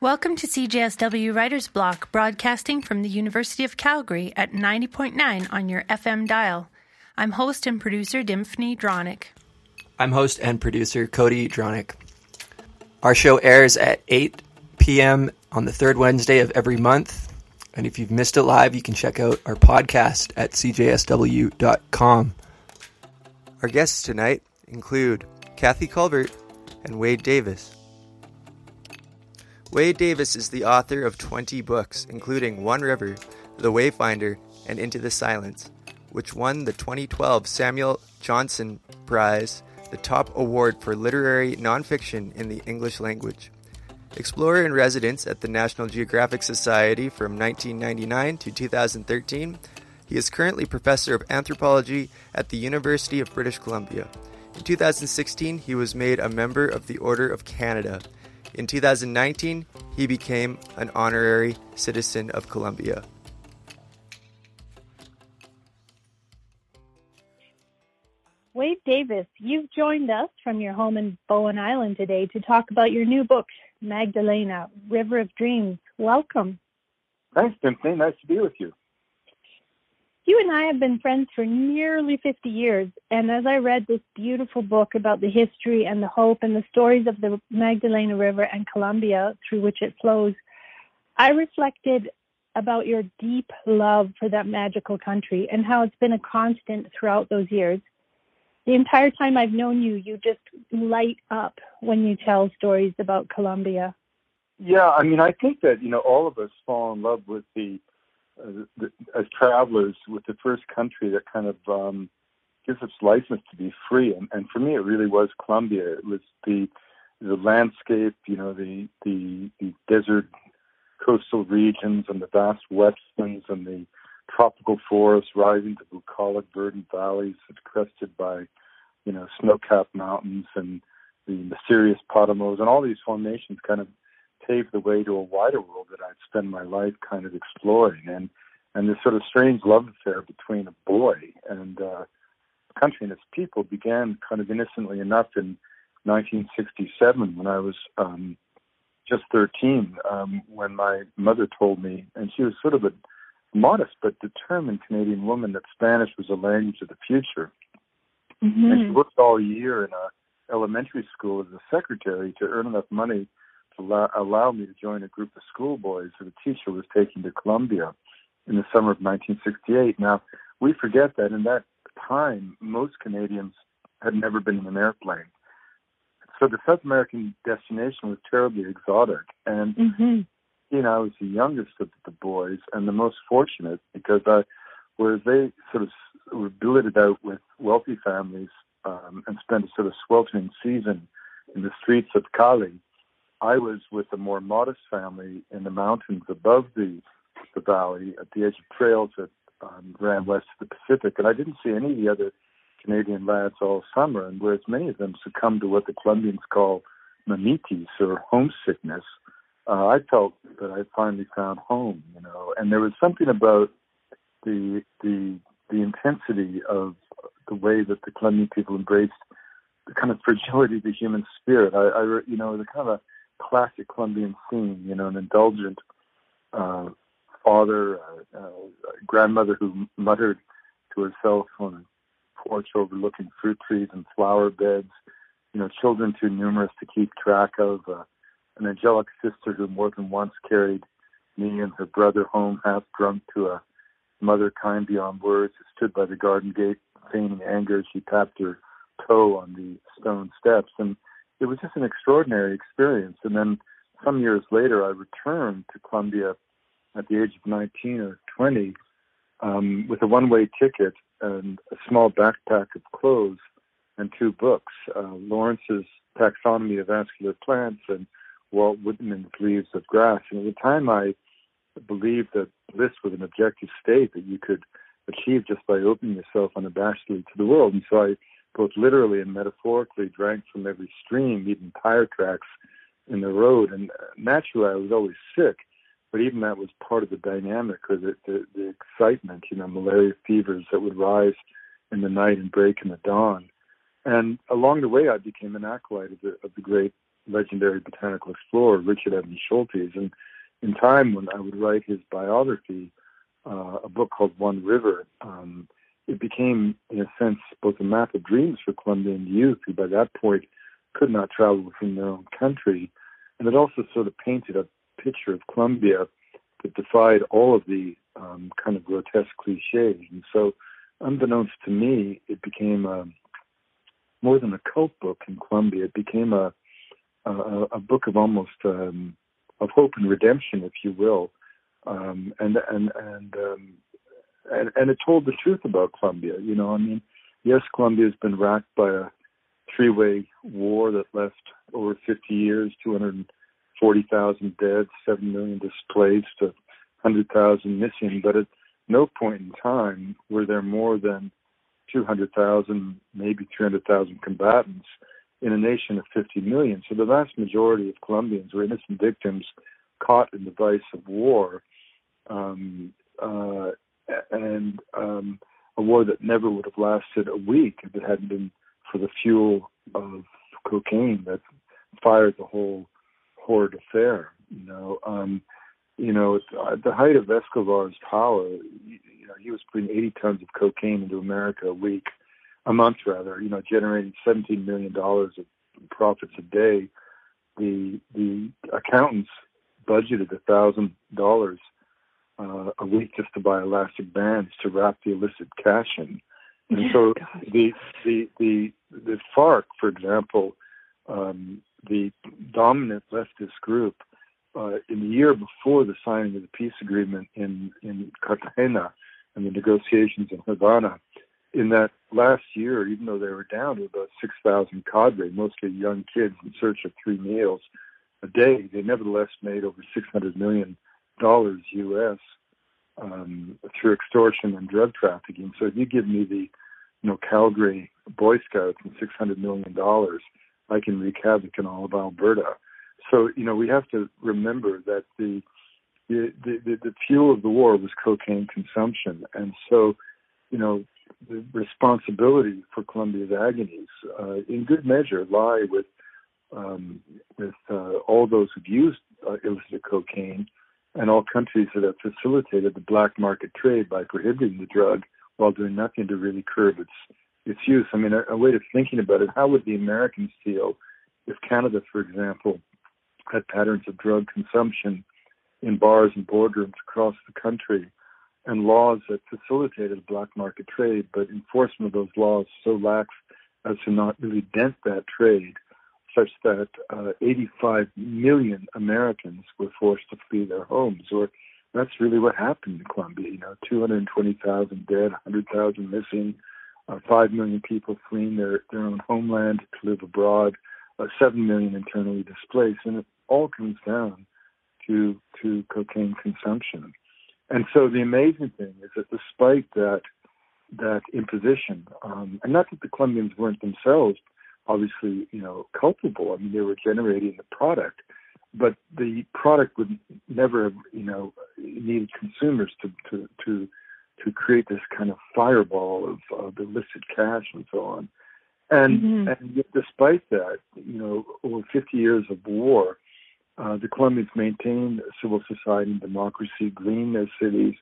Welcome to CJSW Writer's Block, broadcasting from the University of Calgary at 90.9 on your FM dial. I'm host and producer Dymphne Dronik. I'm host and producer Cody Dronik. Our show airs at 8 p.m. on the third Wednesday of every month. And if you've missed it live, you can check out our podcast at cjsw.com. Our guests tonight include Kathy Culbert and Wade Davis. Wade Davis is the author of 20 books, including One River, The Wayfinder, and Into the Silence, which won the 2012 Samuel Johnson Prize, the top award for literary nonfiction in the English language. Explorer in residence at the National Geographic Society from 1999 to 2013, he is currently professor of anthropology at the University of British Columbia. In 2016, he was made a member of the Order of Canada. In 2019, he became an honorary citizen of Colombia. Wade Davis, you've joined us from your home in Bowen Island today to talk about your new book, Magdalena, River of Dreams. Welcome. Thanks, Dymphne. Nice to be with you. You and I have been friends for nearly 50 years, and as I read this beautiful book about the history and the hope and the stories of the Magdalena River and Colombia through which it flows, I reflected about your deep love for that magical country and how it's been a constant throughout those years. The entire time I've known you, you just light up when you tell stories about Colombia. Yeah, I mean, I think that, you know, all of us fall in love with as travelers, with the first country that kind of gives us license to be free, and for me, it really was Colombia. It was the landscape, you know, the desert coastal regions and the vast wetlands and the tropical forests rising to bucolic verdant valleys that's crested by, you know, snow-capped mountains, and the mysterious Potamos, and all these formations kind of paved the way to a wider world that I'd spend my life kind of exploring, and this sort of strange love affair between a boy and the country and its people began kind of innocently enough in 1967 when I was just 13, when my mother told me, and she was sort of a modest but determined Canadian woman, that Spanish was a language of the future. Mm-hmm. And she worked all year in a elementary school as a secretary to earn enough money allowed me to join a group of schoolboys that a teacher was taking to Colombia in the summer of 1968. Now, we forget that in that time, most Canadians had never been in an airplane. So the South American destination was terribly exotic. And, mm-hmm. you know, I was the youngest of the boys and the most fortunate, because whereas they sort of were billeted out with wealthy families and spent a sort of sweltering season in the streets of Cali, I was with a more modest family in the mountains above the valley at the edge of trails that ran west to the Pacific. And I didn't see any of the other Canadian lads all summer, and whereas many of them succumbed to what the Colombians call mamitis, or homesickness, I felt that I finally found home, you know. And there was something about the intensity of the way that the Colombian people embraced the kind of fragility of the human spirit. I you know, the kind of classic Colombian scene, you know, an indulgent father, grandmother who muttered to herself on a porch overlooking fruit trees and flower beds, you know, children too numerous to keep track of, an angelic sister who more than once carried me and her brother home half drunk to a mother kind beyond words who stood by the garden gate feigning anger as she tapped her toe on the stone steps. And it was just an extraordinary experience. And then some years later, I returned to Colombia at the age of 19 or 20 with a one-way ticket and a small backpack of clothes and two books, Lawrence's Taxonomy of Vascular Plants and Walt Whitman's Leaves of Grass. And at the time, I believed that this was an objective state that you could achieve just by opening yourself unabashedly to the world. And so I both literally and metaphorically drank from every stream, even tire tracks in the road. And naturally, I was always sick, but even that was part of the dynamic, or the excitement, you know, malaria fevers that would rise in the night and break in the dawn. And along the way, I became an acolyte of the great legendary botanical explorer, Richard Evans Schultes. And in time, when I would write his biography, a book called One River, it became, in a sense, both a map of dreams for Colombian youth, who by that point could not travel within their own country. And it also sort of painted a picture of Colombia that defied all of the kind of grotesque cliches. And so, unbeknownst to me, it became more than a cult book in Colombia. It became a book of almost of hope and redemption, if you will, and it told the truth about Colombia. You know, I mean, yes, Colombia has been racked by a three-way war that left over 50 years, 240,000 dead, 7 million displaced, 100,000 missing. But at no point in time were there more than 200,000, maybe 300,000 combatants in a nation of 50 million. So the vast majority of Colombians were innocent victims caught in the vice of war, and a war that never would have lasted a week if it hadn't been for the fuel of cocaine that fired the whole horrid affair. You know, at the height of Escobar's power, you know, he was putting 80 tons of cocaine into America a month, you know, generating $17 million of profits a day. The accountants budgeted $1,000 a week just to buy elastic bands to wrap the illicit cash in. And so the FARC, for example, the dominant leftist group, in the year before the signing of the peace agreement in Cartagena and the negotiations in Havana, in that last year, even though they were down to about 6,000 cadre, mostly young kids in search of 3 meals a day, they nevertheless made over $600 million U.S. Through extortion and drug trafficking. So if you give me the, you know, Calgary Boy Scouts and $600 million, I can wreak havoc in all of Alberta. So, you know, we have to remember that the fuel of the war was cocaine consumption. And so, you know, the responsibility for Colombia's agonies, in good measure, lie with all those who've used illicit cocaine and all countries that have facilitated the black market trade by prohibiting the drug while doing nothing to really curb its use. I mean, a way of thinking about it, how would the Americans feel if Canada, for example, had patterns of drug consumption in bars and boardrooms across the country and laws that facilitated black market trade, but enforcement of those laws so lax as to not really dent that trade, such that 85 million Americans were forced to flee their homes? Or that's really what happened in Colombia. You know, 220,000 dead, 100,000 missing, 5 million people fleeing their own homeland to live abroad, 7 million internally displaced, and it all comes down to cocaine consumption. And so the amazing thing is that despite that imposition, and not that the Colombians weren't themselves obviously, you know, culpable. I mean, they were generating the product, but the product would never have, you know, needed consumers to create this kind of fireball of illicit cash and so on. And, and yet despite that, you know, over 50 years of war, the Colombians maintained civil society and democracy, greened their cities,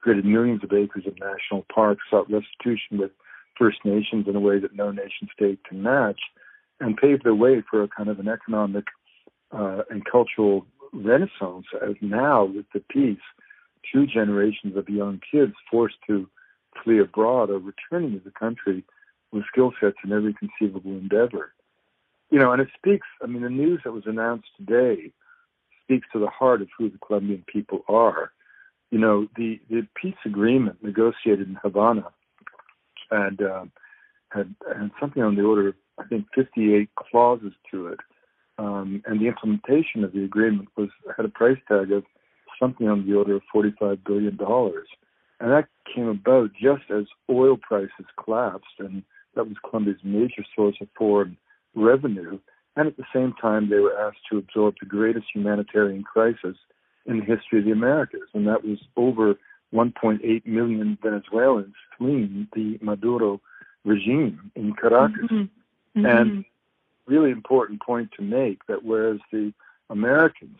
created millions of acres of national parks, sought restitution with First Nations in a way that no nation state can match, and paved the way for a kind of an economic and cultural renaissance, as now with the peace, 2 generations of young kids forced to flee abroad are returning to the country with skill sets in every conceivable endeavor. You know, and it speaks, I mean, the news that was announced today speaks to the heart of who the Colombian people are. You know, the peace agreement negotiated in Havana had something on the order of, I think, 58 clauses to it. And the implementation of the agreement had a price tag of something on the order of $45 billion. And that came about just as oil prices collapsed, and that was Colombia's major source of foreign revenue. And at the same time, they were asked to absorb the greatest humanitarian crisis in the history of the Americas, and that was over 1.8 million Venezuelans fleeing the Maduro regime in Caracas. And really important point to make, that whereas the Americans,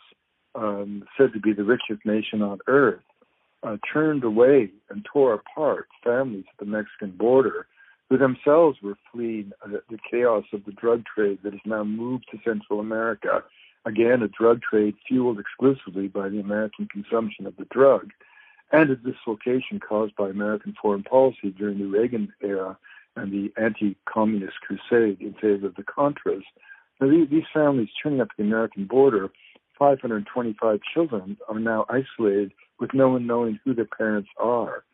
said to be the richest nation on earth, turned away and tore apart families at the Mexican border who themselves were fleeing the chaos of the drug trade that has now moved to Central America, again, a drug trade fueled exclusively by the American consumption of the drug, and a dislocation caused by American foreign policy during the Reagan era and the anti-communist crusade in favor of the Contras. Now, these families turning up at the American border, 525 children are now isolated with no one knowing who their parents are.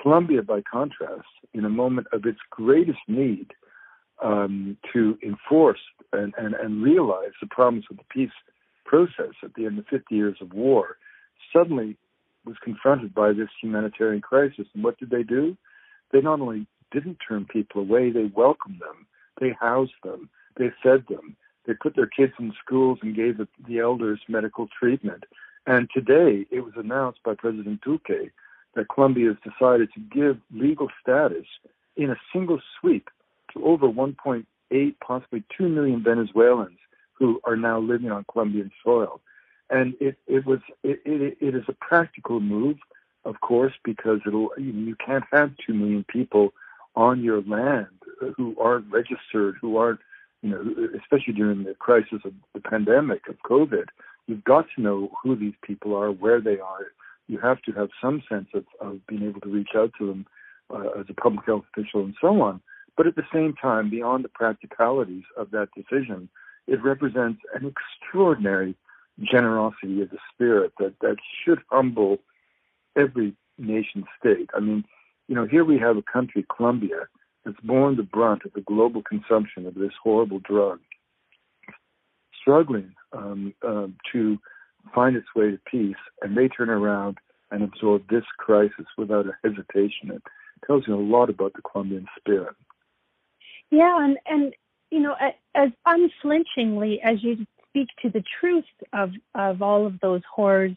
Colombia, by contrast, in a moment of its greatest need to enforce and realize the promise of the peace process at the end of 50 years of war, suddenly was confronted by this humanitarian crisis. And what did they do? They not only didn't turn people away, they welcomed them, they housed them, they fed them, they put their kids in schools and gave the elders medical treatment. And today, it was announced by President Duque that Colombia has decided to give legal status in a single sweep to over 1.8, possibly 2 million Venezuelans who are now living on Colombian soil. And it is a practical move, of course, because you can't have 2 million people on your land who aren't registered, who aren't, especially during the crisis of the pandemic of COVID. You've got to know who these people are, where they are. You have to have some sense of being able to reach out to them as a public health official and so on. But at the same time, beyond the practicalities of that decision, it represents an extraordinary generosity of the spirit that should humble every nation state. I mean, here we have a country, Colombia, that's borne the brunt of the global consumption of this horrible drug, struggling to find its way to peace, and they turn around and absorb this crisis without a hesitation. It tells you a lot about the Colombian spirit. Yeah, and as unflinchingly as you speak to the truth of all of those horrors,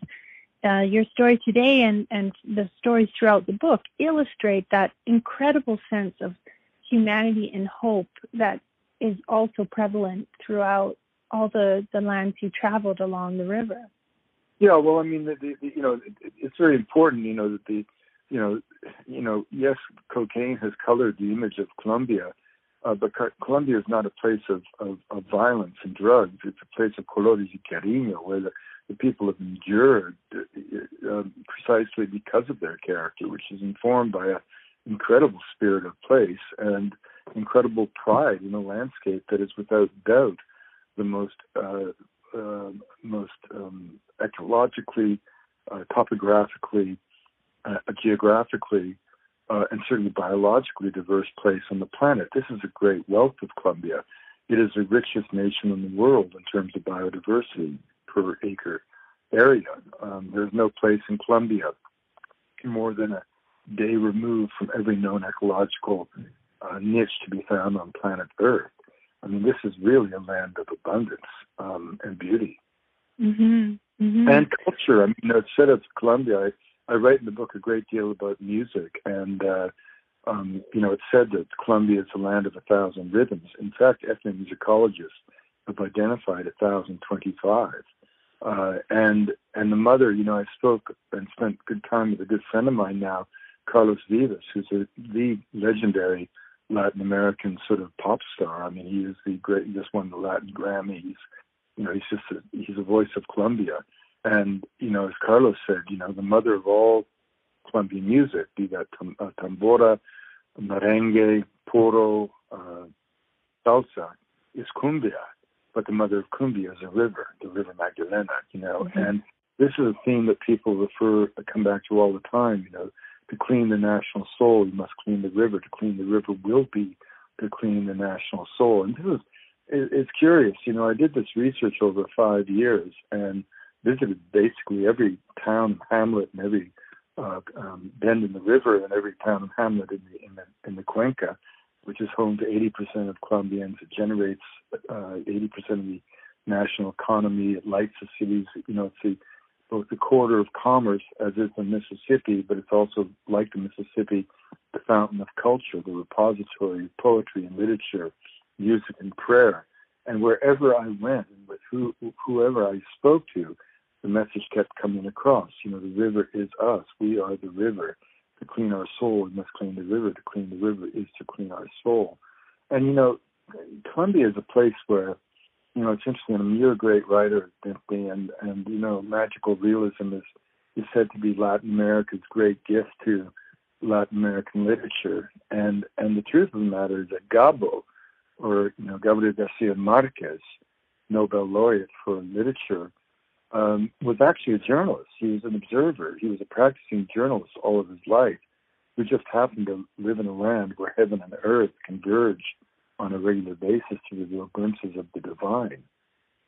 your story today and the stories throughout the book illustrate that incredible sense of humanity and hope that is also prevalent throughout all the lands you traveled along the river. Yeah, well, I mean, it's very important, that yes, cocaine has colored the image of Colombia, but Colombia is not a place of violence and drugs. It's a place of colores y cariño, where the people have endured precisely because of their character, which is informed by an incredible spirit of place and incredible pride in a landscape that is without doubt the most ecologically, topographically, geographically, and certainly biologically diverse place on the planet. This is a great wealth of Colombia. It is the richest nation in the world in terms of biodiversity per acre area. There's no place in Colombia more than a day removed from every known ecological niche to be found on planet Earth. I mean, this is really a land of abundance and beauty. Mm-hmm. Mm-hmm. And culture. I mean, instead of Colombia, I write in the book a great deal about music. And, it's said that Colombia is the land of 1,000 rhythms. In fact, ethnomusicologists have identified 1,025. And the mother, I spoke and spent good time with a good friend of mine now, Carlos Vives, who's the legendary Latin American sort of pop star. I mean, he is he just won the Latin Grammys. He's a voice of Colombia. And, as Carlos said, the mother of all Colombian music, be that tambora, merengue, poro, salsa, is cumbia. But the mother of cumbia is a river, the river Magdalena, Mm-hmm. And this is a theme that people come back to all the time, to clean the national soul, you must clean the river. To clean the river will be to clean the national soul. And it's curious, I did this research over 5 years and visited basically every town and hamlet and every bend in the river and every town and hamlet in the Cuenca, which is home to 80% of Colombians. It generates 80% of the national economy. It lights the cities. It's both the corridor of commerce, as is the Mississippi, but it's also, like the Mississippi, the fountain of culture, the repository of poetry and literature, music and prayer. And wherever I went and with whoever I spoke to, the message kept coming across. You know, the river is us. We are the river. To clean our soul, we must clean the river. To clean the river is to clean our soul. And, you know, Colombia is a place where, you know, it's interesting. I mean, you're a great writer, Dymphne, and you know, magical realism is said to be Latin America's great gift to Latin American literature. And the truth of the matter is that Gabo, or, you know, Gabriel Garcia Marquez, Nobel laureate for literature, was actually a journalist. He was an observer. He was a practicing journalist all of his life, who just happened to live in a land where heaven and earth converge on a regular basis to reveal glimpses of the divine.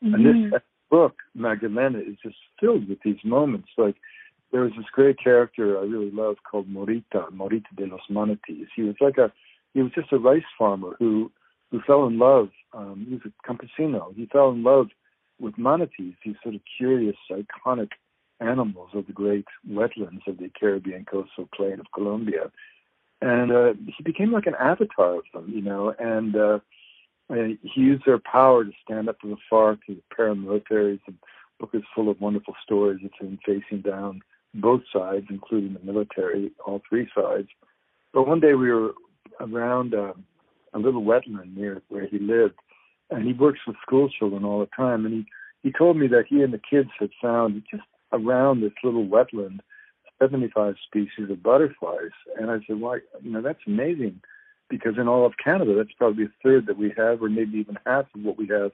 Mm-hmm. And this book, Magdalena, is just filled with these moments. Like, there was this great character I really love called Morita de los Manatis. He was just a rice farmer who fell in love. He was a campesino. He fell in love with manatees, these sort of curious, iconic animals of the great wetlands of the Caribbean coastal plain of Colombia. And he became like an avatar of them, you know, and he used their power to stand up to the FARC, to the paramilitaries. The book is full of wonderful stories of him facing down both sides, including the military, all three sides. But one day we were around a little wetland near where he lived, and he works with school children all the time. And he told me that he and the kids had found just around this little wetland 75 species of butterflies. And I said, well, you know, that's amazing, because in all of Canada, that's probably a third that we have, or maybe even half of what we have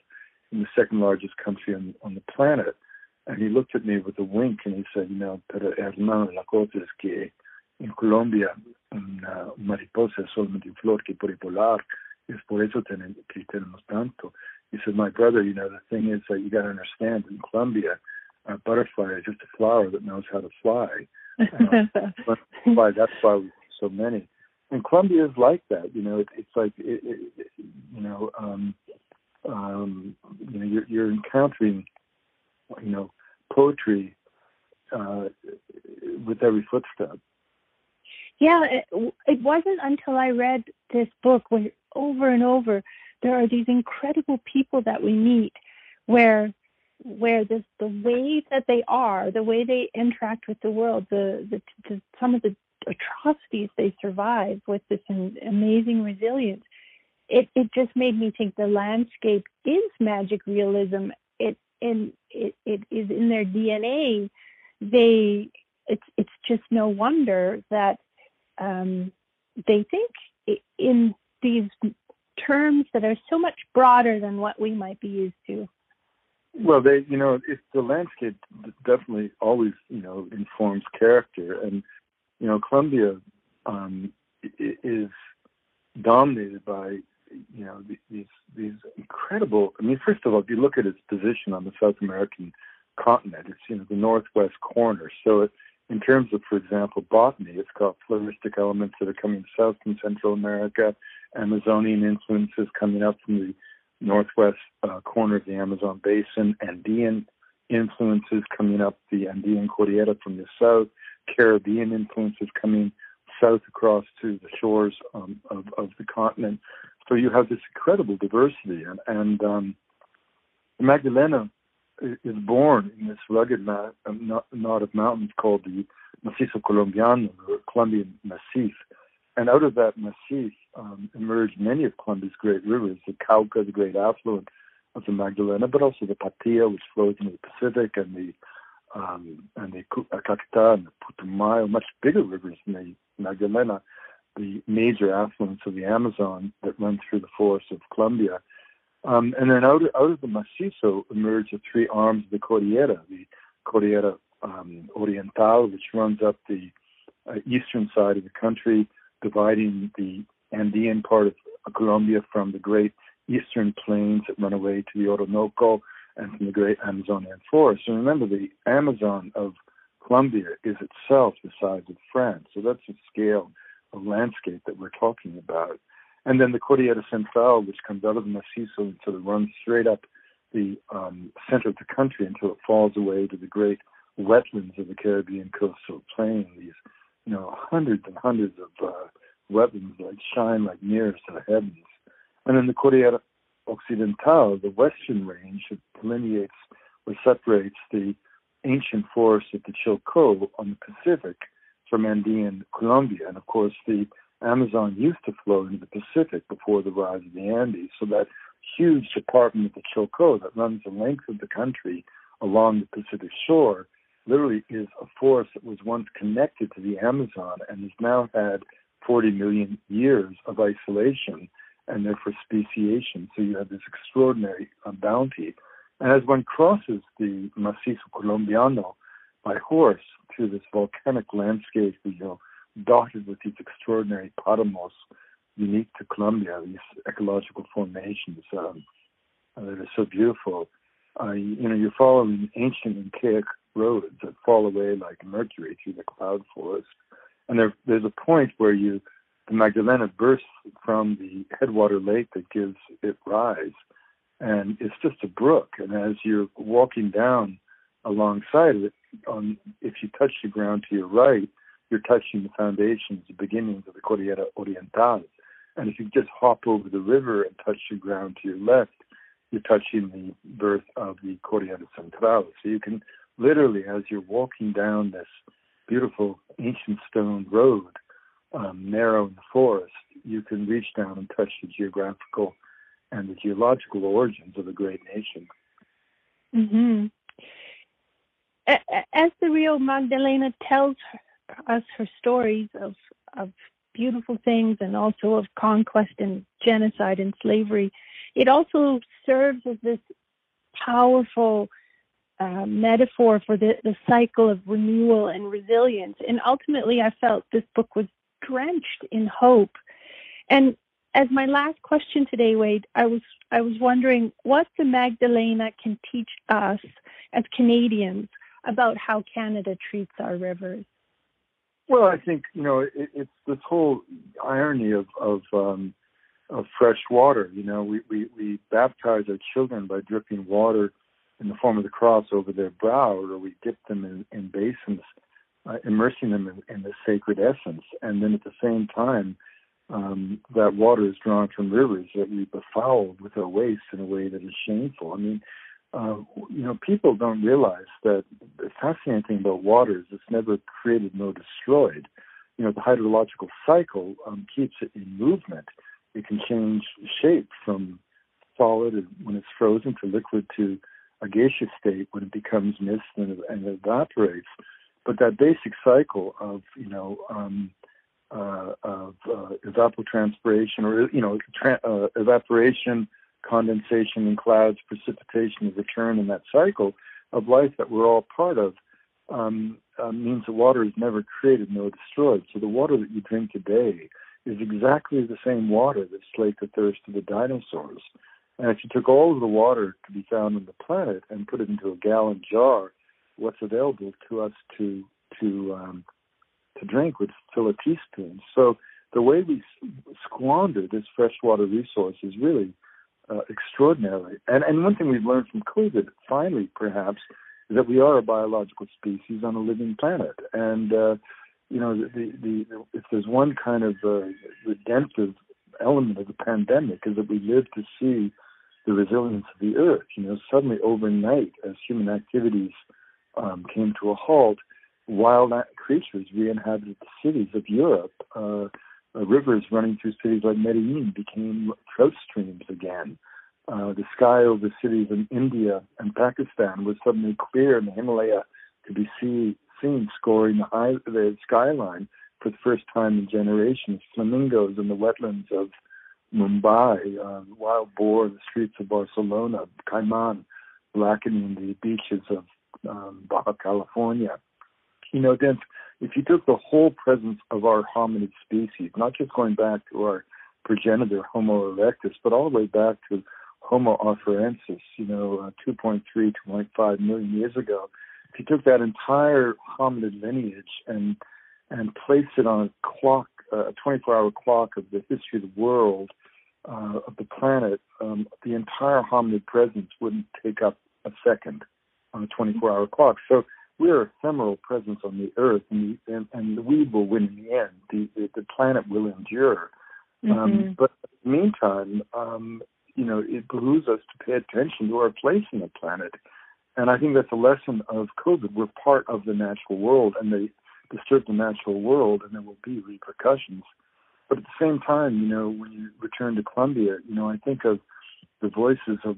in the second largest country on the planet. And he looked at me with a wink and he said, you know, pero hermano, la cosa es que en Colombia, una mariposa es solamente una flor que puede volar. Is por eso que tenemos tanto. He said, my brother, you know, the thing is that you got to understand, in Colombia, a butterfly is just a flower that knows how to fly. That's why we have so many. And Colombia is like that, you know. It's like you're encountering, you know, poetry with every footstep. Yeah, it wasn't until I read this book where over and over there are these incredible people that we meet, where the way that they are, the way they interact with the world, the some of the atrocities they survive with this amazing resilience. It just made me think the landscape is magic realism. It is in their DNA. It's just no wonder that they think in these terms that are so much broader than what we might be used to. Well, the landscape definitely always, you know, informs character. And, you know, Colombia is dominated by, you know, these incredible, I mean, first of all, if you look at its position on the South American continent, it's, you know, the northwest corner. So in terms of, for example, botany, it's got floristic elements that are coming south from Central America, Amazonian influences coming up from the northwest corner of the Amazon basin, Andean influences coming up the Andean Cordillera from the south, Caribbean influences coming south across to the shores of the continent. So you have this incredible diversity. And Magdalena is born in this rugged knot of mountains called the Macizo Colombiano, or Colombian Massif. And out of that Massif emerged many of Colombia's great rivers, the Cauca, the great affluent of the Magdalena, but also the Patía, which flows into the Pacific, and the Caquetá and the Putumayo, much bigger rivers than the Magdalena, the major affluents of the Amazon that run through the forests of Colombia. And then out of the Macizo emerge the three arms of the Cordillera Oriental, which runs up the eastern side of the country, dividing the Andean part of Colombia from the great eastern plains that run away to the Orinoco and from the great Amazonian forest. And remember, the Amazon of Colombia is itself the size of France. So that's the scale of landscape that we're talking about. And then the Cordillera Central, which comes out of the Macizo and sort of runs straight up the center of the country until it falls away to the great wetlands of the Caribbean coastal plain. These, you know, hundreds and hundreds of wetlands that shine like mirrors to the heavens. And then the Cordillera Occidental, the western range that delineates or separates the ancient forest of the Chilco on the Pacific from Andean Colombia. And of course, the Amazon used to flow into the Pacific before the rise of the Andes. So that huge department of the Chilco that runs the length of the country along the Pacific shore literally is a forest that was once connected to the Amazon and has now had 40 million years of isolation and therefore speciation. So you have this extraordinary bounty. And as one crosses the Macizo Colombiano by horse through this volcanic landscape, dotted with these extraordinary páramos unique to Colombia, these ecological formations that are so beautiful, you're following ancient and archaic roads that fall away like mercury through the cloud forest. And there's a point where the Magdalena bursts from the headwater lake that gives it rise, and it's just a brook. And as you're walking down alongside it, if you touch the ground to your right, you're touching the foundations, the beginnings of the Cordillera Occidental. And if you just hop over the river and touch the ground to your left, you're touching the birth of the Cordillera Central. So you can literally, as you're walking down this beautiful ancient stone road, narrow in the forest, you can reach down and touch the geographical and the geological origins of a great nation. Mm-hmm. As the Rio Magdalena tells us her stories of beautiful things and also of conquest and genocide and slavery, it also serves as this powerful metaphor for the cycle of renewal and resilience. And ultimately, I felt this book was drenched in hope. And as my last question today, Wade, I was wondering what the Magdalena can teach us as Canadians about how Canada treats our rivers. Well, I think it's this whole irony of fresh water. We baptize our children by dripping water in the form of the cross over their brow, or we dip them in basins, immersing them in the sacred essence. And then at the same time, that water is drawn from rivers that we befoul with our waste in a way that is shameful. People don't realize that the fascinating thing about water is it's never created nor destroyed. The hydrological cycle keeps it in movement. It can change shape from solid when it's frozen to liquid to a gaseous state when it becomes mist and evaporates. But that basic cycle of evapotranspiration or evaporation, condensation in clouds, precipitation, return in that cycle of life that we're all part of means the water is never created nor destroyed. So the water that you drink today is exactly the same water that slaked the thirst of the dinosaurs. And if you took all of the water to be found on the planet and put it into a gallon jar, what's available to us to drink would fill a teaspoon. So the way we squander this freshwater resource is really extraordinary. And one thing we've learned from COVID, finally perhaps, is that we are a biological species on a living planet. And if there's one kind of redemptive element of the pandemic is that we live to see the resilience of the earth. Suddenly overnight, as human activities came to a halt, wild creatures re-inhabited the cities of Europe. Rivers running through cities like Medellin became trout streams again. The sky over cities in India and Pakistan was suddenly clear, and the Himalaya could be seen scoring the skyline for the first time in generations. Flamingos in the wetlands of Mumbai, wild boar in the streets of Barcelona, caiman blackening the beaches of Baja California. Then if you took the whole presence of our hominid species, not just going back to our progenitor Homo erectus, but all the way back to Homo afarensis, 2.3, 2.5 million years ago, if you took that entire hominid lineage and placed it on a clock, a 24-hour clock of the history of the world, of the planet, the entire hominid presence wouldn't take up a second on a 24-hour clock. So we're ephemeral presence on the earth, and the weed will win in the end. The planet will endure. Mm-hmm. But in the meantime, you know, it behooves us to pay attention to our place in the planet. And I think that's a lesson of COVID. We're part of the natural world, and they disturb the natural world, and there will be repercussions. But at the same time, you know, when you return to Colombia, you know, I think of the voices of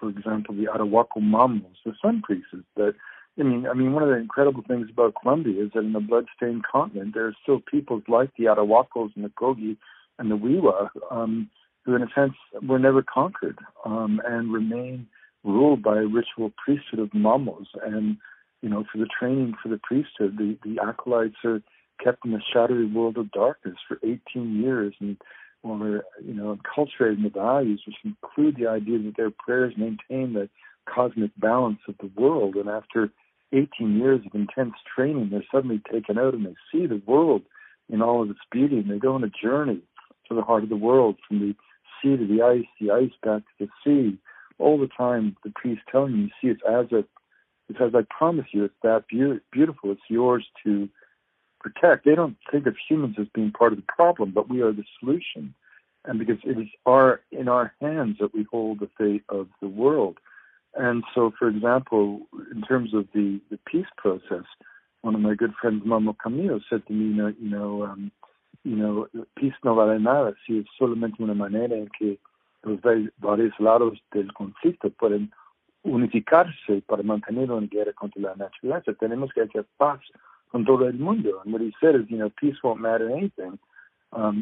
for example, the Arahuaco Mamos, the sun priests. That, I mean, one of the incredible things about Colombia is that in the bloodstained continent, there are still peoples like the Arahuacos and the Kogi and the Wiwa, who, in a sense, were never conquered and remain ruled by a ritual priesthood of Mamos. And, you know, for the training for the priesthood, the acolytes are kept in the shadowy world of darkness for 18 years, and while they're, you know, enculturating the values, which include the idea that their prayers maintain the cosmic balance of the world. And after 18 years of intense training, they're suddenly taken out and they see the world in all of its beauty, and they go on a journey to the heart of the world, from the sea to the ice back to the sea. All the time, the priest telling you, see, it's as I promise you, it's that beautiful, it's yours to protect. They don't think of humans as being part of the problem, but we are the solution. And because it is in our hands that we hold the fate of the world. And so, for example, in terms of the peace process, one of my good friends, Mamo Camilo, said to me, peace no vale nada, si es solamente una manera en que los varios lados del conflicto pueden unificarse para mantener una guerra contra la naturaleza. Tenemos que hacer paz con todo el mundo. And what he said is, you know, peace won't matter anything.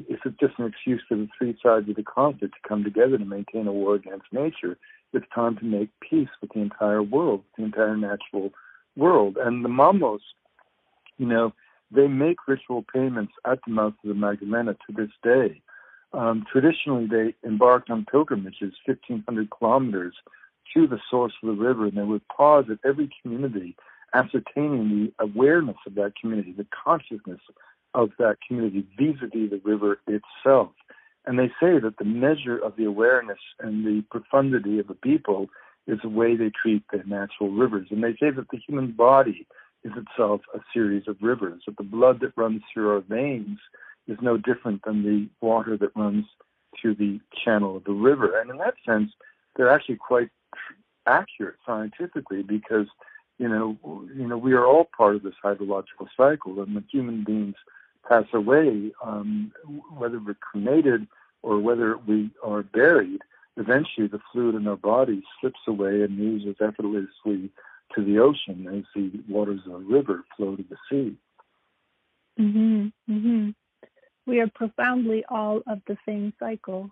It's just an excuse for the three sides of the conflict to come together to maintain a war against nature. It's time to make peace with the entire world, the entire natural world. And the Mamos, you know, they make ritual payments at the mouth of the Magdalena to this day. Traditionally, they embarked on pilgrimages 1,500 kilometers to the source of the river, and they would pause at every community, ascertaining the awareness of that community, the consciousness of that community vis-a-vis the river itself. And they say that the measure of the awareness and the profundity of a people is the way they treat their natural rivers. And they say that the human body is itself a series of rivers, that the blood that runs through our veins is no different than the water that runs through the channel of the river. And in that sense, they're actually quite accurate scientifically, because, you know, we are all part of this hydrological cycle. And when human beings pass away, whether we're cremated or whether we are buried, eventually the fluid in our body slips away and moves as effortlessly to the ocean as the waters of a river flow to the sea. Mm-hmm, mm-hmm. We are profoundly all of the same cycle.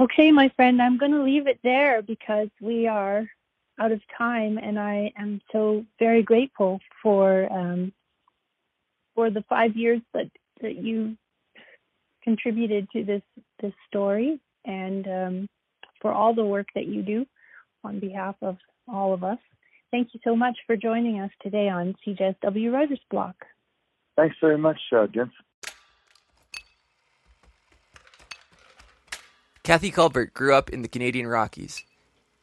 Okay, my friend, I'm going to leave it there because we are out of time, and I am so very grateful for the 5 years that you contributed to this story, and for all the work that you do on behalf of all of us. Thank you so much for joining us today on CJSW Writer's Block. Thanks very much, Jim. Kathy Culbert grew up in the Canadian Rockies.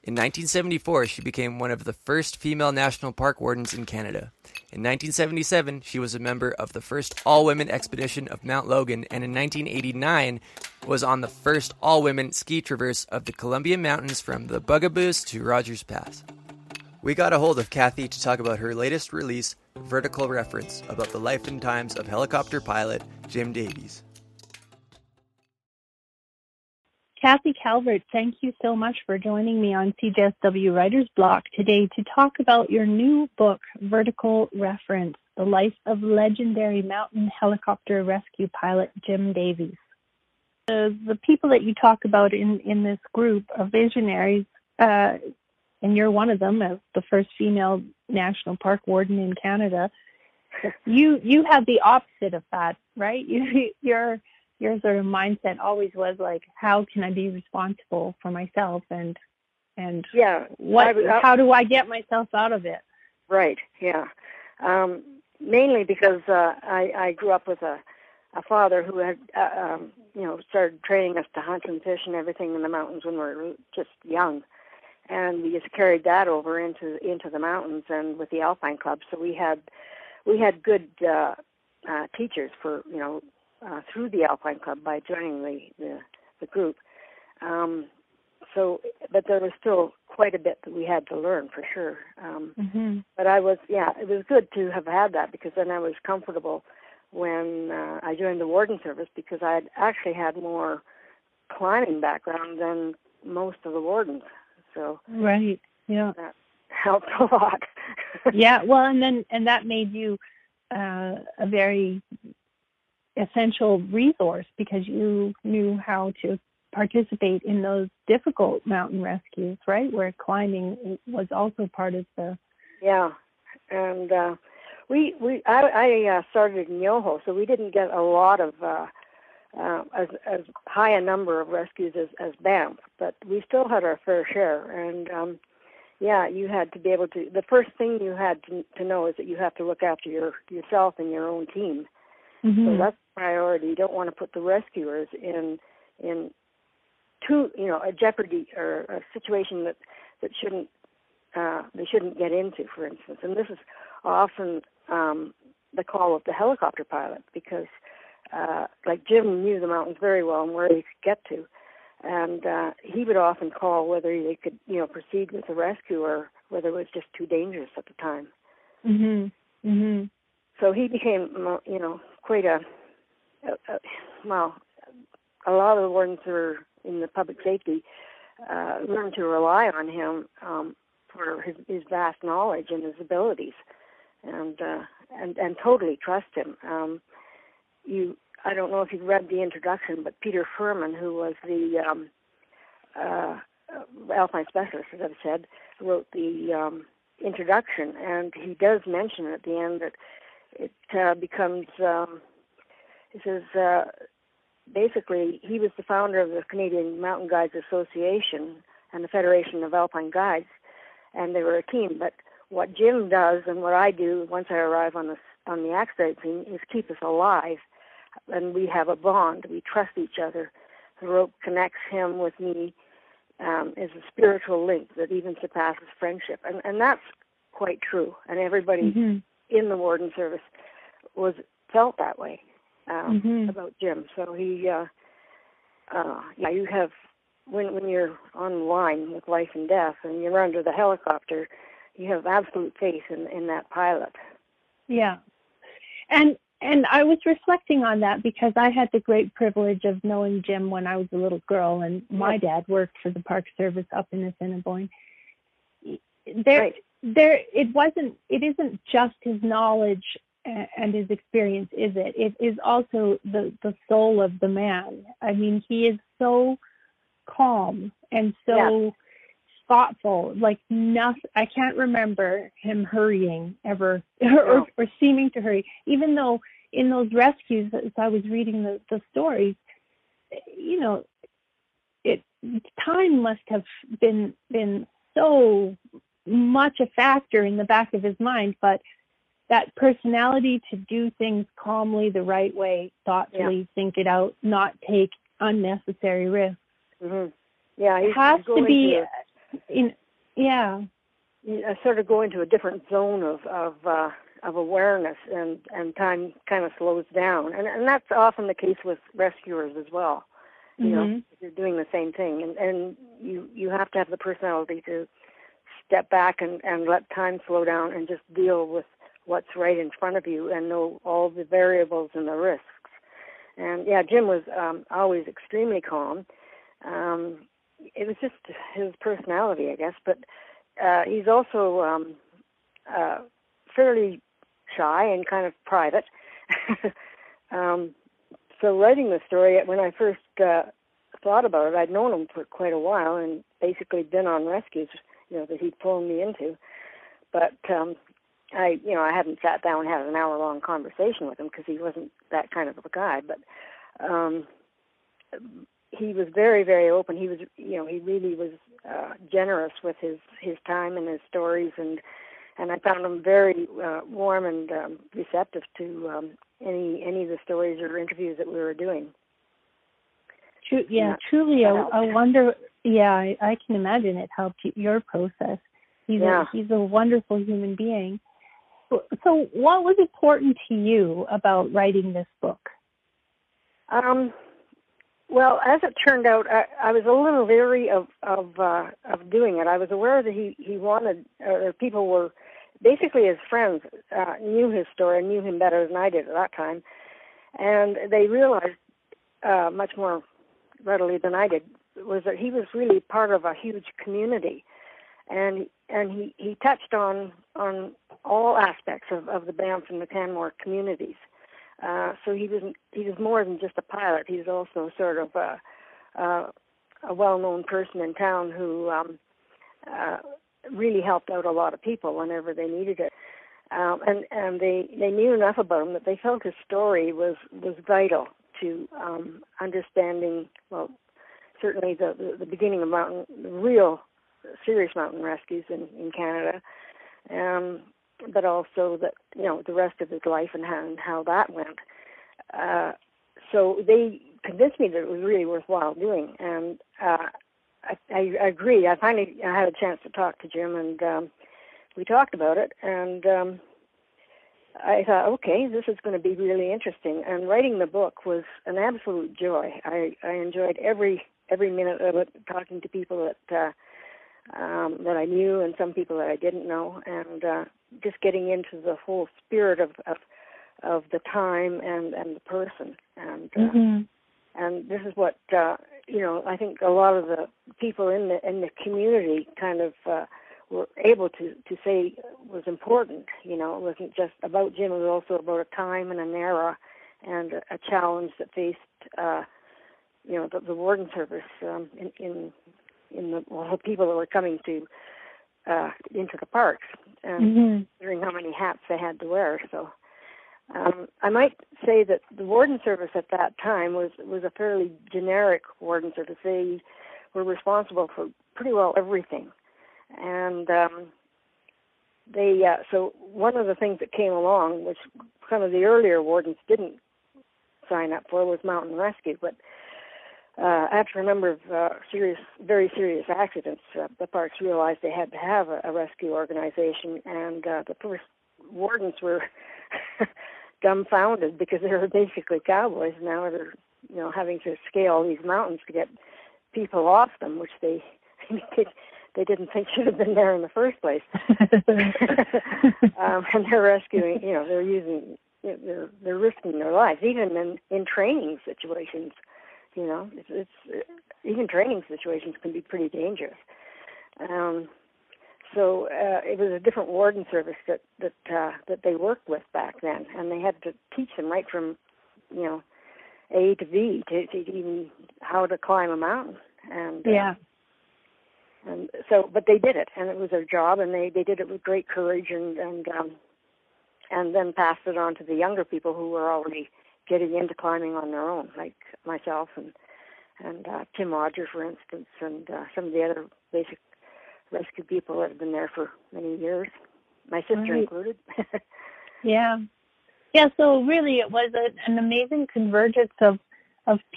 In 1974, she became one of the first female national park wardens in Canada. In 1977, she was a member of the first all-women expedition of Mount Logan, and in 1989 was on the first all-women ski traverse of the Columbia Mountains from the Bugaboos to Rogers Pass. We got a hold of Kathy to talk about her latest release, Vertical Reference, about the life and times of helicopter pilot Jim Davies. Kathy Culbert, thank you so much for joining me on CJSW Writer's Block today to talk about your new book, Vertical Reference, The Life of Legendary Mountain Helicopter Rescue Pilot Jim Davies. The people that you talk about in this group are visionaries, and you're one of them as the first female national park warden in Canada. You have the opposite of that, right? Your sort of mindset always was like, how can I be responsible for myself, and yeah, how do I get myself out of it? Right. Yeah. Mainly because I grew up with a father who had started training us to hunt and fish and everything in the mountains when we were just young. And we just carried that over into the mountains and with the Alpine Club. So we had good teachers for through the Alpine Club by joining the the group. But there was still quite a bit that we had to learn for sure. But it was good to have had that, because then I was comfortable when I joined the warden service, because I had actually had more climbing background than most of the wardens. So right, yeah, that helped a lot. Yeah, well, and that made you a very essential resource, because you knew how to participate in those difficult mountain rescues, right, where climbing was also part of the... Yeah, and I started in Yoho, so we didn't get a lot of as high a number of rescues as Banff, but we still had our fair share. And you had to be able to... The first thing you had to know is that you have to look after yourself and your own team. Mm-hmm. So that's a priority. You don't want to put the rescuers in a jeopardy or a situation that they shouldn't get into, for instance. And this is often the call of the helicopter pilot, because Jim knew the mountains very well and where he could get to, and he would often call whether they could proceed with the rescue or whether it was just too dangerous at the time. Mm-hmm. Mm-hmm. So he became quite a lot of the wardens who were in the public safety learned to rely on him for his vast knowledge and his abilities, and totally trust him. I don't know if you've read the introduction, but Peter Furman, who was the alpine specialist, as I've said, wrote the introduction, and he does mention at the end that it becomes, he says... Basically, he was the founder of the Canadian Mountain Guides Association and the Federation of Alpine Guides, and they were a team. But what Jim does and what I do once I arrive on the accident scene is keep us alive, and we have a bond. We trust each other. The rope connects him with me as a spiritual link that even surpasses friendship, and that's quite true. And everybody in the warden service felt that way. About Jim. So he, you have, when you're on line with life and death and you're under the helicopter, you have absolute faith in that pilot. Yeah. And I was reflecting on that, because I had the great privilege of knowing Jim when I was a little girl, and my dad worked for the Park Service up in Assiniboine. It isn't just his knowledge and his experience, is it? It is also the soul of the man. I mean, he is so calm and so thoughtful. Like nothing, I can't remember him hurrying ever, or seeming to hurry. Even though in those rescues, as I was reading the stories, time must have been so much a factor in the back of his mind, but that personality to do things calmly, the right way, thoughtfully, think it out, not take unnecessary risks. Mm-hmm. Yeah, it has to be sort of go into a different zone of awareness, and time kind of slows down, and that's often the case with rescuers as well. You know, you're doing the same thing, and you have to have the personality to step back and let time slow down and just deal with what's right in front of you and know all the variables and the risks. And Jim was always extremely calm. It was just his personality, I guess, but he's also fairly shy and kind of private. So writing the story, when I first thought about it, I'd known him for quite a while and basically been on rescues, that he'd flown me into. But I hadn't sat down and had an hour-long conversation with him, because he wasn't that kind of a guy. But he was very, very open. He was, he really was generous with his time and his stories, and I found him very warm and receptive to any of the stories or interviews that we were doing. Truly, I wonder. Yeah, I can imagine it helped your process. He's a wonderful human being. So what was important to you about writing this book? Well, as it turned out, I was a little leery of doing it. I was aware that he wanted, or people were, basically his friends knew his story, knew him better than I did at that time, and they realized much more readily than I did was that he was really part of a huge community, and he touched on all aspects of the Banff and the Canmore communities. So he was more than just a pilot. He was also sort of a well-known person in town who really helped out a lot of people whenever they needed it. And they knew enough about him that they felt his story was vital to understanding, well, certainly the beginning of mountain, the real serious mountain rescues in Canada. But also that, you know, the rest of his life and how that went. So they convinced me that it was really worthwhile doing, and I agreed. I had a chance to talk to Jim, and we talked about it, and I thought, okay, this is going to be really interesting. And writing the book was an absolute joy. I enjoyed every minute of it, talking to people that I knew and some people that I didn't know, and just getting into the whole spirit of the time and the person. And and this is what, I think a lot of the people in the community kind of were able to say was important. You know, it wasn't just about Jim, it was also about a time and an era and a challenge that faced, the warden service in the people that were coming to into the parks, and considering how many hats they had to wear. So I might say that the warden service at that time was a fairly generic warden service. They were responsible for pretty well everything, and so one of the things that came along, which some of the earlier wardens didn't sign up for, was mountain rescue, but after a number of very serious accidents, the parks realized they had to have a rescue organization, and the first wardens were dumbfounded because they were basically cowboys. Now they're, having to scale these mountains to get people off them, which they didn't think should have been there in the first place. And they're rescuing, they're risking their lives, even in training situations. You know, it's even training situations can be pretty dangerous. So it was a different warden service that they worked with back then, and they had to teach them right from, A to V to even how to climb a mountain. And and so, but they did it, and it was their job, and they did it with great courage, and then passed it on to the younger people who were already getting into climbing on their own, like myself and Tim Odger, for instance, and some of the other basic rescue people that have been there for many years, my sister included. Yeah. So really, it was an amazing convergence of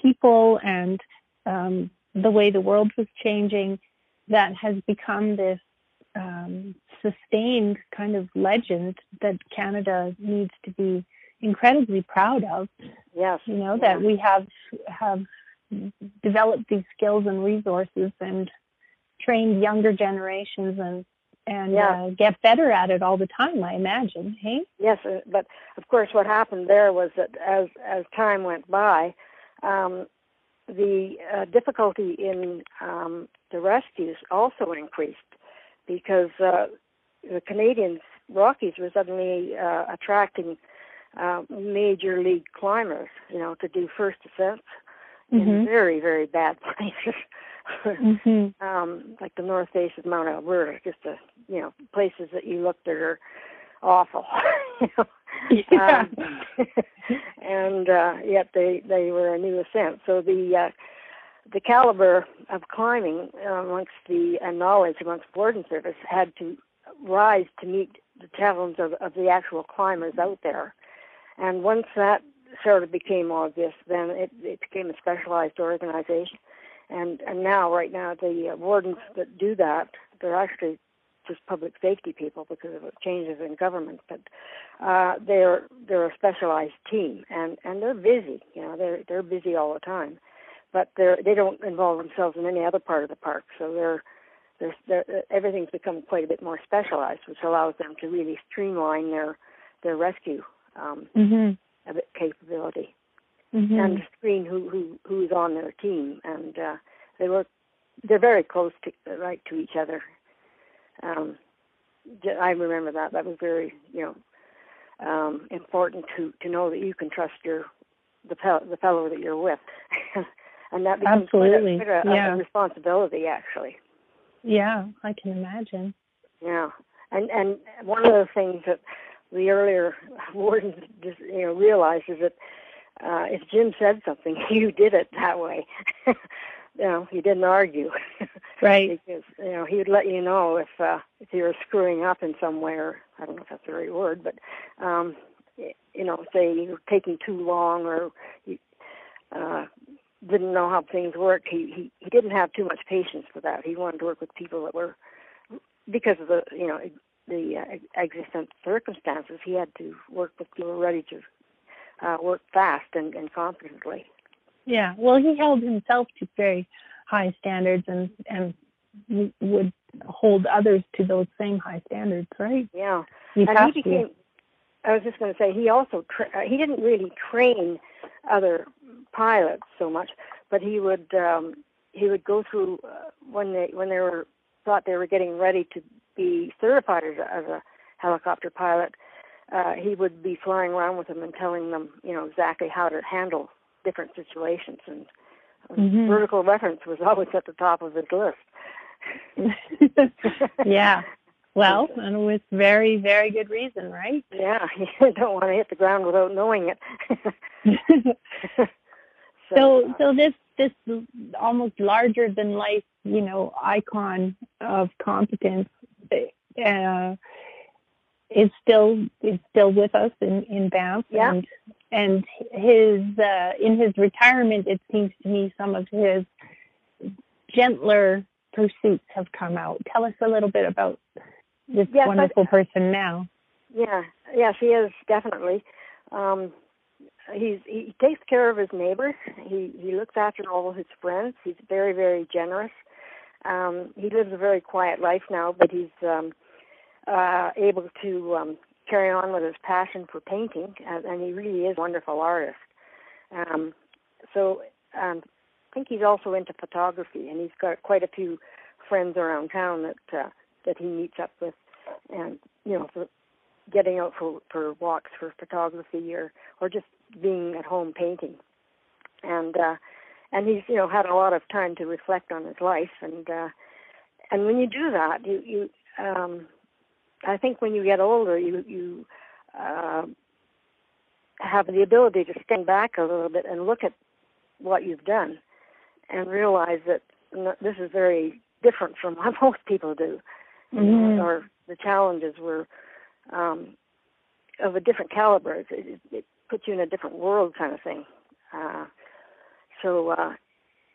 people and the way the world was changing that has become this sustained kind of legend that Canada needs to be incredibly proud of. Yes, that we have developed these skills and resources and trained younger generations and get better at it all the time, I imagine. Hey? Yes, but of course what happened there was that as time went by, the difficulty in the rescues also increased because the Canadian Rockies were suddenly attracting major league climbers, to do first ascents in very, very bad places, like the north face of Mount Alberta, just places that you looked at are awful. And yet they were a new ascent. So the caliber of climbing amongst knowledge amongst warden service had to rise to meet the challenge of the actual climbers out there. And once that sort of became obvious, then it became a specialized organization. And now, right now, the wardens that do that, they're actually just public safety people because of changes in government. But they're a specialized team, and they're busy. They're busy all the time. but they don't involve themselves in any other part of the park. So everything's become quite a bit more specialized, which allows them to really streamline their rescue capability. Mm-hmm. And screen who's on their team, and they're very close to each other. I remember that was very important to know that you can trust the fellow that you're with, and that becomes absolutely a responsibility actually. Yeah, I can imagine. Yeah, and one of the things that the earlier warden realized is that. If Jim said something, you did it that way. He didn't argue. Right. Because, he'd let you know if you were screwing up in some way, or I don't know if that's the right word, but, say you're taking too long or you didn't know how things work. He didn't have too much patience for that. He wanted to work with people that were, because of the existent circumstances, he had to work with people ready to work fast and competently. Yeah, well, he held himself to very high standards and would hold others to those same high standards, right? Yeah. I was just going to say, he also, he didn't really train other pilots so much, but he would go through when they thought they were getting ready to be certified as a helicopter pilot. He would be flying around with them and telling them, exactly how to handle different situations. And vertical reference was always at the top of his list. Yeah. Well, and with very, very good reason, right? Yeah. You don't want to hit the ground without knowing it. So this almost larger than life, icon of competence, is still with us in Banff, yeah. and his in his retirement, it seems to me some of his gentler pursuits have come out. Tell us a little bit about this wonderful person now. Yeah, yes, he is definitely. He takes care of his neighbors. He looks after all his friends. He's very, very generous. He lives a very quiet life now, but he's able to carry on with his passion for painting, and he really is a wonderful artist. So I think he's also into photography, and he's got quite a few friends around town that he meets up with, and for getting out for walks for photography or just being at home painting. And he's had a lot of time to reflect on his life, and when you do that, you I think when you get older, you have the ability to stand back a little bit and look at what you've done and realize that this is very different from what most people do. Mm-hmm. Or the challenges were of a different caliber. It puts you in a different world kind of thing. So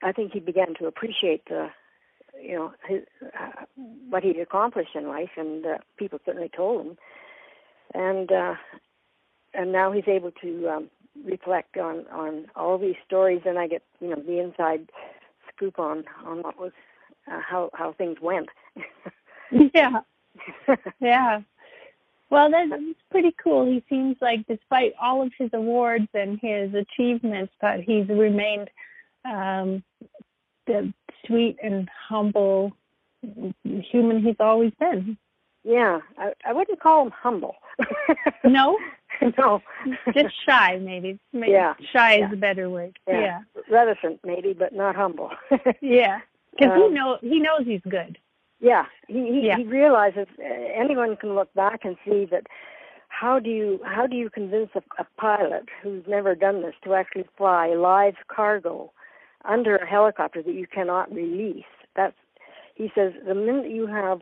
I think he began to appreciate what he'd accomplished in life, and people certainly told him. And now he's able to reflect on all these stories, and I get the inside scoop on what was how things went. Yeah, yeah. Well, that's pretty cool. He seems like, despite all of his awards and his achievements, that he's remained the sweet and humble human he's always been. Yeah, I wouldn't call him humble. No, just shy maybe. Shy is a better word. Yeah, reticent maybe, but not humble. Yeah, because he knows he's good. Yeah, he realizes anyone can look back and see that. How do you convince a pilot who's never done this to actually fly live cargo under a helicopter that you cannot release? That's, he says, the minute you have,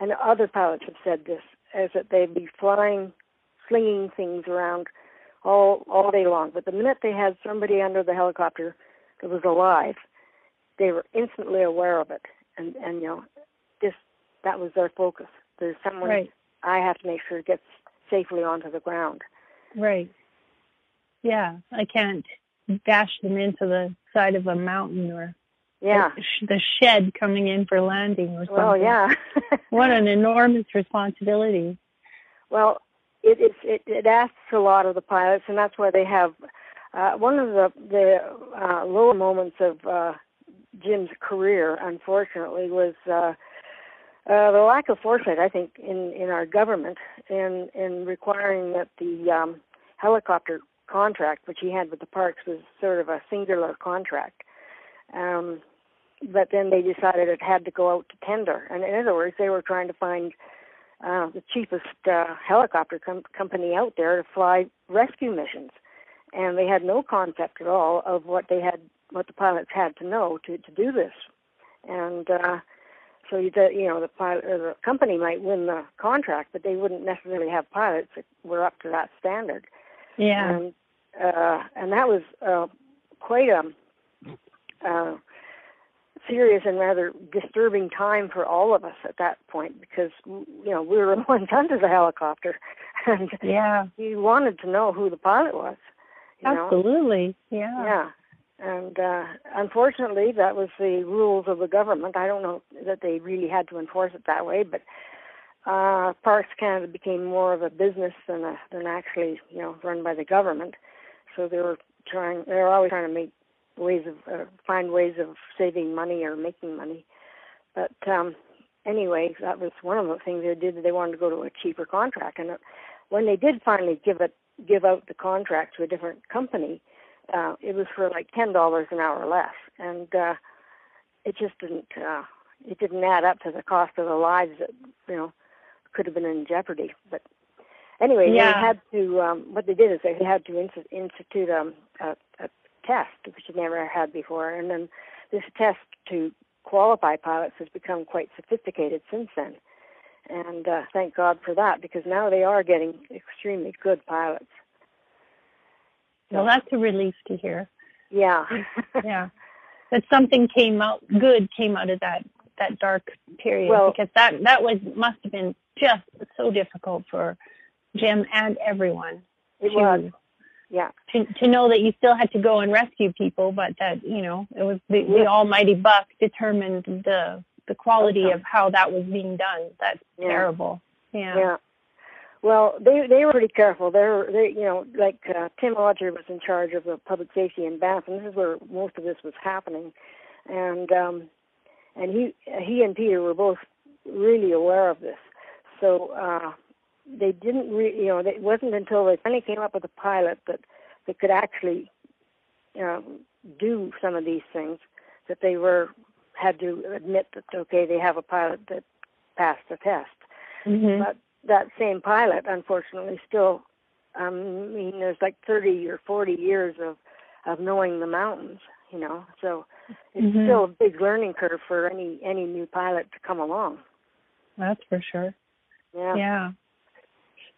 and other pilots have said this, is that they'd be flying, flinging things around all day long. But the minute they had somebody under the helicopter that was alive, they were instantly aware of it. And that was their focus. There's someone, right, I have to make sure it gets safely onto the ground. Right. Yeah, I can't bashed them into the side of a mountain or the shed coming in for landing or something. Well, yeah. What an enormous responsibility. Well, it asks a lot of the pilots, and that's why they have one of the lower moments of Jim's career, unfortunately, was the lack of foresight, I think, in our government in requiring that the helicopter contract, which he had with the parks, was sort of a singular contract. But then they decided it had to go out to tender. And in other words, they were trying to find the cheapest helicopter company out there to fly rescue missions. And they had no concept at all of what the pilots had to know to do this. And so the pilot or the company might win the contract, but they wouldn't necessarily have pilots that were up to that standard. Yeah. And that was quite a serious and rather disturbing time for all of us at that point, because we were the ones under the helicopter, and we wanted to know who the pilot was. Absolutely. Yeah. And unfortunately, that was the rules of the government. I don't know that they really had to enforce it that way, but Parks Canada became more of a business than actually run by the government. So they were always trying to make ways of find ways of saving money or making money. But anyway, that was one of the things they did. They wanted to go to a cheaper contract, and when they did finally give out the contract to a different company, it was for like $10 an hour less, and it just didn't add up to the cost of the lives that could have been in jeopardy. But anyway, they had to. What they did is they had to institute a test, which they never had before, and then this test to qualify pilots has become quite sophisticated since then. And thank God for that, because now they are getting extremely good pilots. Well, that's a relief to hear. Yeah. Yeah. That something came out of that dark period, because that must have been just so difficult for Jim and everyone. It was. Yeah. To know that you still had to go and rescue people, but that, it was the almighty buck determined the quality of how that was being done. That's terrible. Yeah. Yeah. Well, they were pretty careful. Tim Odger was in charge of the public safety in Banff, and this is where most of this was happening. And he and Peter were both really aware of this. So, they didn't it wasn't until they finally came up with a pilot that they could actually do some of these things that they had to admit that, okay, they have a pilot that passed the test. Mm-hmm. But that same pilot, unfortunately, still, there's like 30 or 40 years of knowing the mountains, so it's mm-hmm. still a big learning curve for any new pilot to come along. That's for sure. Yeah.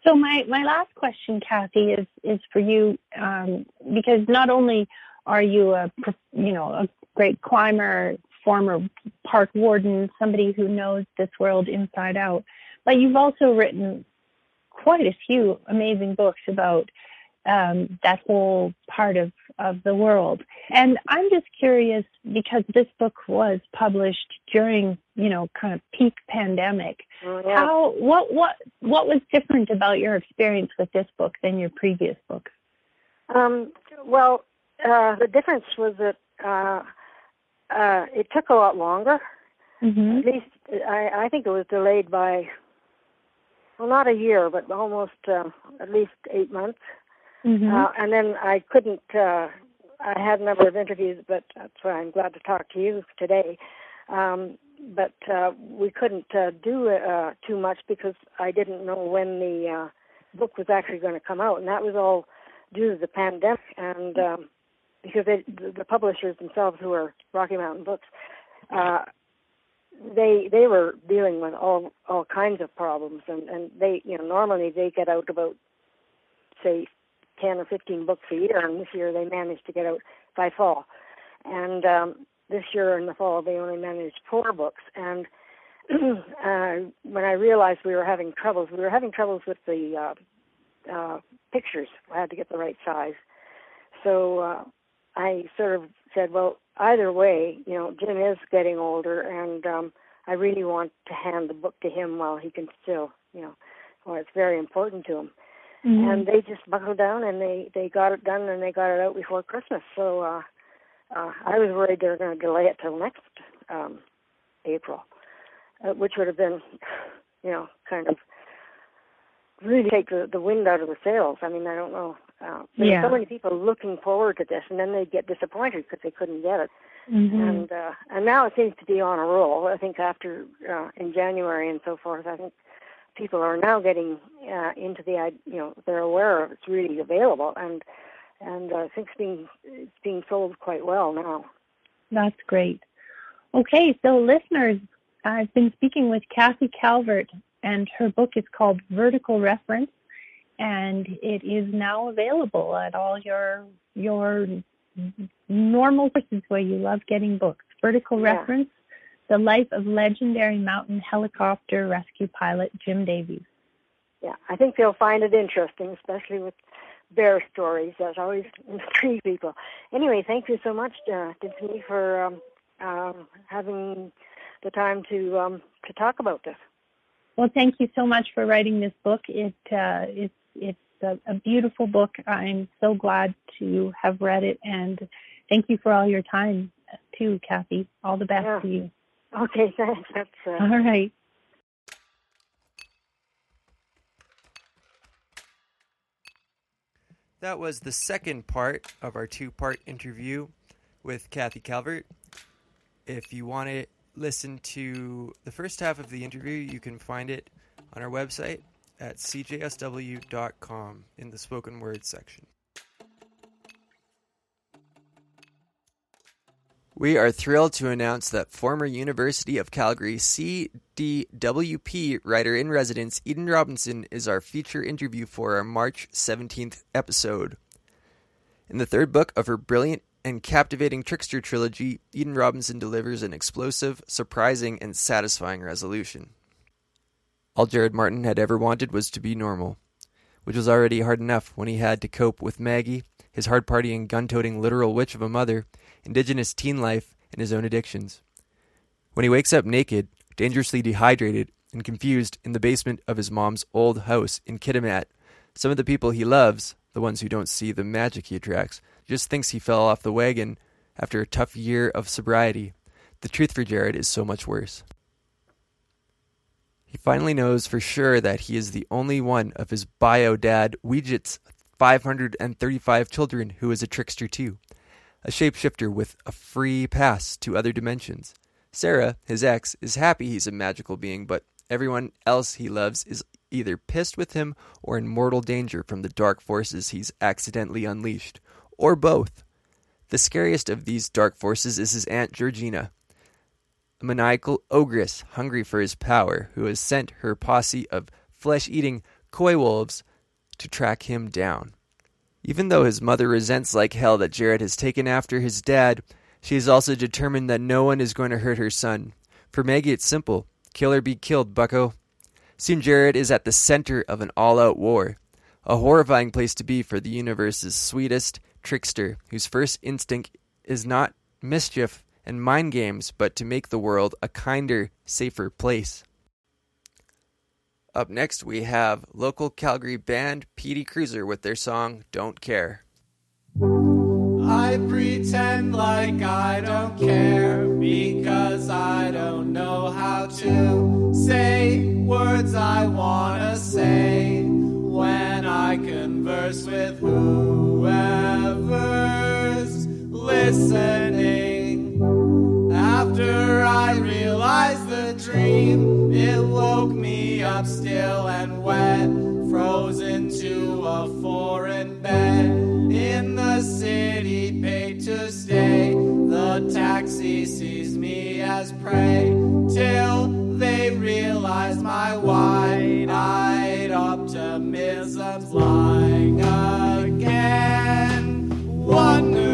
So my last question, Kathy, is for you, because not only are you a great climber, former park warden, somebody who knows this world inside out, but you've also written quite a few amazing books about that whole part of the world. And I'm just curious, because this book was published during, kind of peak pandemic. Oh, yeah. What was different about your experience with this book than your previous books? The difference was that it took a lot longer. Mm-hmm. At least I think it was delayed by, well, not a year, but almost at least 8 months. Mm-hmm. And then I couldn't, I had a number of interviews, but that's why I'm glad to talk to you today. But we couldn't do too much because I didn't know when the book was actually going to come out. And that was all due to the pandemic, and because the publishers themselves, who are Rocky Mountain Books, they were dealing with all kinds of problems. And they, normally they get out about, say, 10 or 15 books a year, and this year they managed to get out by fall. And this year in the fall, they only managed 4 books. And when I realized we were having troubles with the pictures. I had to get the right size. So I sort of said, well, either way, you know, Jim is getting older, and I really want to hand the book to him while he can still, you know, or it's very important to him. Mm-hmm. And they just buckled down, and they got it done, and they got it out before Christmas. So I was worried they were going to delay it till next April, which would have been, you know, kind of really take the wind out of the sails. I mean, I don't know. There's so many people looking forward to this, and then they get disappointed because they couldn't get it. Mm-hmm. And now it seems to be on a roll. I think after in January and so forth, I think people are now getting into the, you know, they're aware of it's really available, and I think it's being sold quite well now. That's great. Okay, so listeners, I've been speaking with Kathy Culbert, and her book is called Vertical Reference, and it is now available at all your normal places where you love getting books. Vertical Reference, The Life of Legendary Mountain Helicopter Rescue Pilot Jim Davies. Yeah, I think they'll find it interesting, especially with bear stories. That always intrigues people. Anyway, thank you so much, Dymphne, for having the time to talk about this. Well, thank you so much for writing this book. It's a beautiful book. I'm so glad to have read it, and thank you for all your time, too, Kathy. All the best to you. Okay, thanks. All right. That was the second part of our two-part interview with Kathy Culbert. If you want to listen to the first half of the interview, you can find it on our website at cjsw.com in the spoken word section. We are thrilled to announce that former University of Calgary CDWP writer-in-residence Eden Robinson is our feature interview for our March 17th episode. In the third book of her brilliant and captivating trickster trilogy, Eden Robinson delivers an explosive, surprising, and satisfying resolution. All Jared Martin had ever wanted was to be normal, which was already hard enough when he had to cope with Maggie, his hard-partying, gun-toting, literal witch of a mother, indigenous teen life, and his own addictions. When he wakes up naked, dangerously dehydrated, and confused in the basement of his mom's old house in Kitimat, some of the people he loves, the ones who don't see the magic he attracts, just thinks he fell off the wagon after a tough year of sobriety. The truth for Jared is so much worse. He finally knows for sure that he is the only one of his bio-dad Weejit's 535 children who is a trickster too, a shapeshifter with a free pass to other dimensions. Sarah, his ex, is happy he's a magical being, but everyone else he loves is either pissed with him or in mortal danger from the dark forces he's accidentally unleashed, or both. The scariest of these dark forces is his Aunt Georgina, a maniacal ogress hungry for his power, who has sent her posse of flesh-eating coy wolves to track him down. Even though his mother resents like hell that Jared has taken after his dad, she is also determined that no one is going to hurt her son. For Maggie, it's simple. Kill or be killed, bucko. Soon Jared is at the center of an all-out war, a horrifying place to be for the universe's sweetest trickster, whose first instinct is not mischief and mind games, but to make the world a kinder, safer place. Up next, we have local Calgary band Petey Cruiser with their song, Don't Care. I pretend like I don't care because I don't know how to say words I want to say when I converse with whoever's listening. After I realized the dream, it woke me up still and wet, frozen to a foreign bed. In the city, paid to stay, the taxi sees me as prey, till they realize my wide-eyed optimism's lying again, wondering,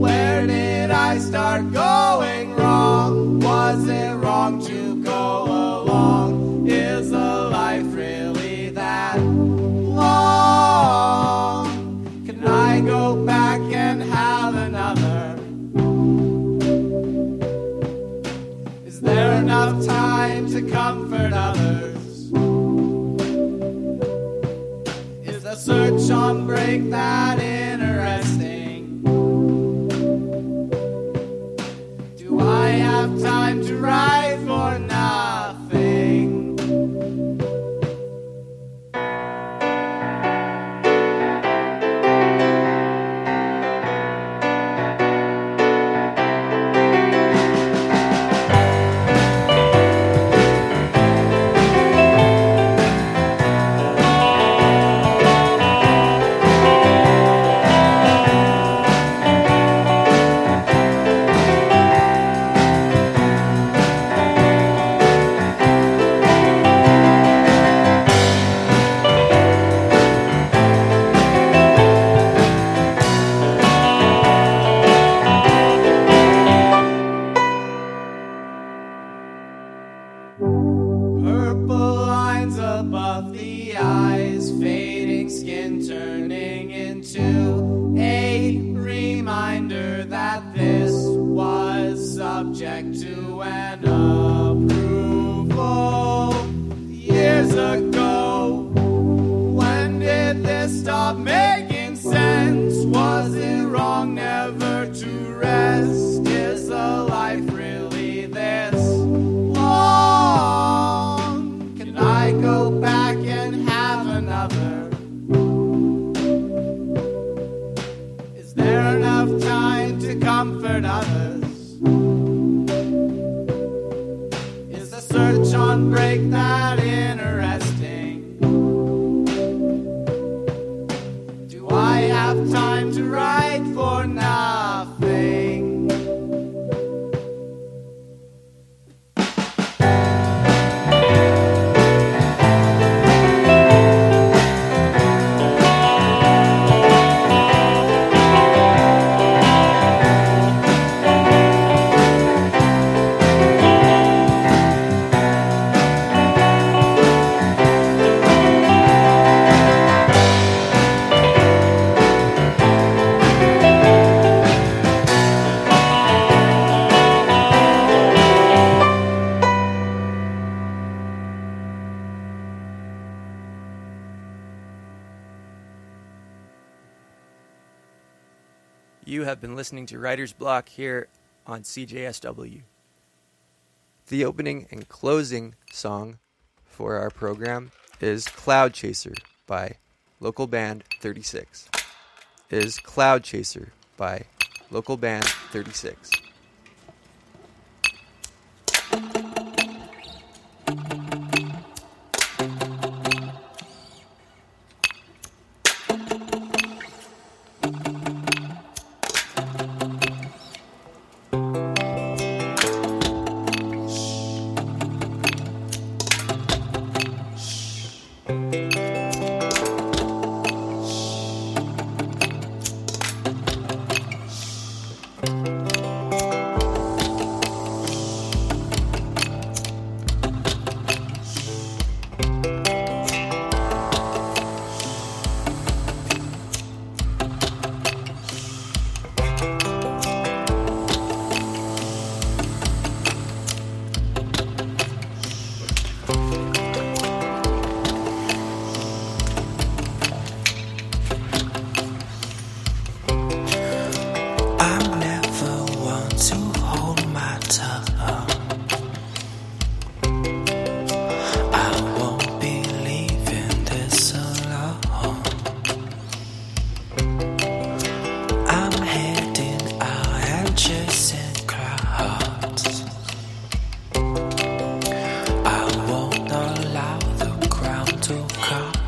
where did I start going wrong? Was it wrong to go along? Is the life really that long? Can I go back and some break that interesting. Do I have time to write for nothing? Been listening to Writer's Block here on CJSW. The opening and closing song for our program is Cloud Chaser by local band 36. I won't allow the ground to come.